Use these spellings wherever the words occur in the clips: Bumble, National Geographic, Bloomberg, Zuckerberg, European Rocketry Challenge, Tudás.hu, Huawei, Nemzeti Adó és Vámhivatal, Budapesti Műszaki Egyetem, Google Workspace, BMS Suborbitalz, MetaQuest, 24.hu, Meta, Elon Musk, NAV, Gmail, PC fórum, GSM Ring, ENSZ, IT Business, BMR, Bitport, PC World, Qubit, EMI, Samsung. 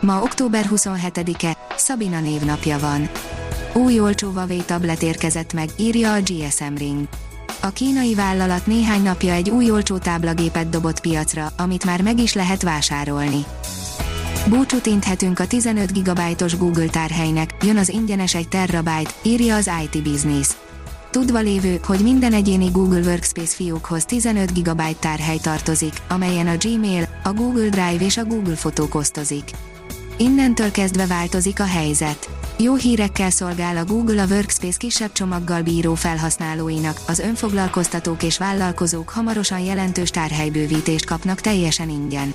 Ma október 27-e, Szabina névnapja van. Új olcsó Huawei tablet érkezett meg, írja a GSM Ring. A kínai vállalat néhány napja egy új olcsó táblagépet dobott piacra, amit már meg is lehet vásárolni. Búcsút inthetünk a 15 GB-os Google tárhelynek, jön az ingyenes 1 terabájt, írja az IT Business. Tudva lévő, hogy minden egyéni Google Workspace fiókhoz 15 GB tárhely tartozik, amelyen a Gmail, a Google Drive és a Google Fotók osztozik. Innentől kezdve változik a helyzet. Jó hírekkel szolgál a Google a Workspace kisebb csomaggal bíró felhasználóinak, az önfoglalkoztatók és vállalkozók hamarosan jelentős tárhelybővítést kapnak teljesen ingyen.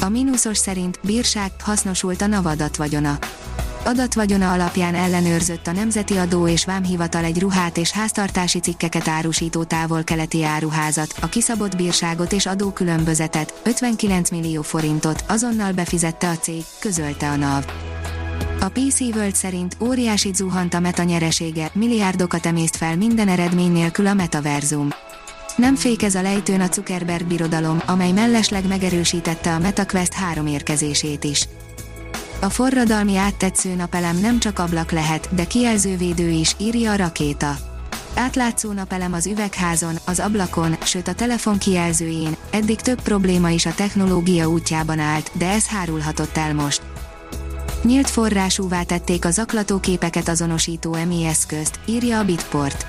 A mínuszos szerint bírság, hasznosult a NAV adatvagyona. Adatvagyona alapján ellenőrzött a Nemzeti Adó és Vámhivatal egy ruhát és háztartási cikkeket árusító távol-keleti áruházat, a kiszabott bírságot és adókülönbözetet, 59 millió forintot azonnal befizette a cég, közölte a NAV. A PC World szerint óriásit zuhant a Meta nyeresége, milliárdokat emészt fel minden eredmény nélkül a metaverzum. Nem fékez a lejtőn a Zuckerberg birodalom, amely mellesleg megerősítette a MetaQuest 3 érkezését is. A forradalmi áttetsző napelem nem csak ablak lehet, de kijelzővédő is, írja a Rakéta. Átlátszó napelem az üvegházon, az ablakon, sőt a telefon kijelzőjén, eddig több probléma is a technológia útjában állt, de ez hárulhatott el most. Nyílt forrásúvá tették a zaklató képeket azonosító EMI eszközt, írja a Bitport.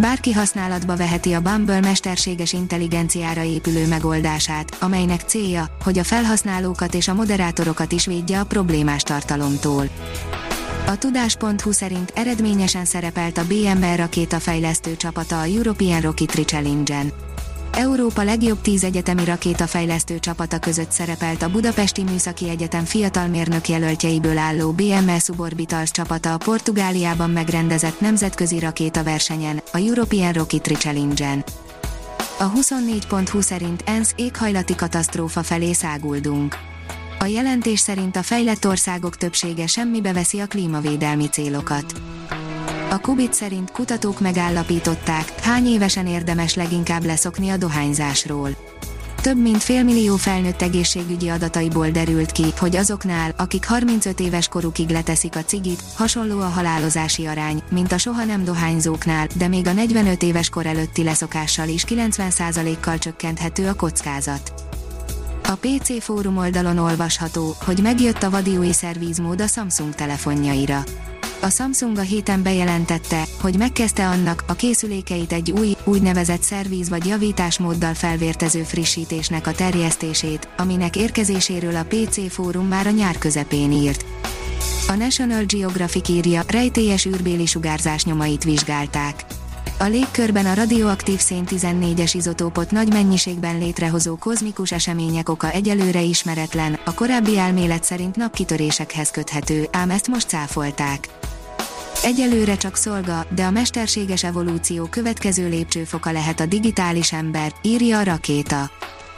Bárki használatba veheti a Bumble mesterséges intelligenciára épülő megoldását, amelynek célja, hogy a felhasználókat és a moderátorokat is védje a problémás tartalomtól. A Tudás.hu szerint eredményesen szerepelt a BMR rakétafejlesztő csapata a European Rocketry Challenge-en. Európa legjobb 10 egyetemi rakétafejlesztő csapata között szerepelt a Budapesti Műszaki Egyetem fiatal mérnök jelöltjeiből álló BMS Suborbitalz csapata a Portugáliában megrendezett nemzetközi rakétaversenyen, a European Rocketry Challenge-en. A 24.hu szerint ENSZ éghajlati katasztrófa felé száguldunk. A jelentés szerint a fejlett országok többsége semmibe veszi a klímavédelmi célokat. A Qubit szerint kutatók megállapították, hány évesen érdemes leginkább leszokni a dohányzásról. Több mint félmillió felnőtt egészségügyi adataiból derült ki, hogy azoknál, akik 35 éves korukig leteszik a cigit, hasonló a halálozási arány, mint a soha nem dohányzóknál, de még a 45 éves kor előtti leszokással is 90%-kal csökkenthető a kockázat. A PC fórum oldalon olvasható, hogy megjött a vadi új szervízmód a Samsung telefonjaira. A Samsung a héten bejelentette, hogy megkezdte annak a készülékeit egy új, úgynevezett szervíz vagy javításmóddal felvértező frissítésnek a terjesztését, aminek érkezéséről a PC fórum már a nyár közepén írt. A National Geographic írja, rejtélyes űrbéli sugárzás nyomait vizsgálták. A légkörben a radioaktív szén 14-es izotópot nagy mennyiségben létrehozó kozmikus események oka egyelőre ismeretlen, a korábbi elmélet szerint napkitörésekhez köthető, ám ezt most cáfolták. Egyelőre csak szolga, de a mesterséges evolúció következő lépcsőfoka lehet a digitális ember, írja a Rakéta.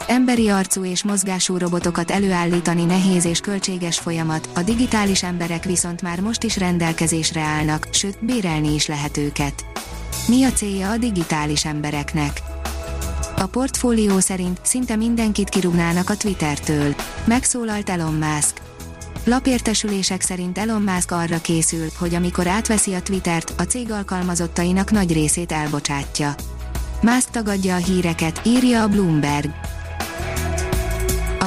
Emberi arcú és mozgású robotokat előállítani nehéz és költséges folyamat, a digitális emberek viszont már most is rendelkezésre állnak, sőt, bérelni is lehet őket. Mi a célja a digitális embereknek? A portfólió szerint szinte mindenkit kirúgnának a Twittertől. Megszólalt Elon Musk. Lapértesülések szerint Elon Musk arra készül, hogy amikor átveszi a Twittert, a cég alkalmazottainak nagy részét elbocsátja. Musk tagadja a híreket, írja a Bloomberg. A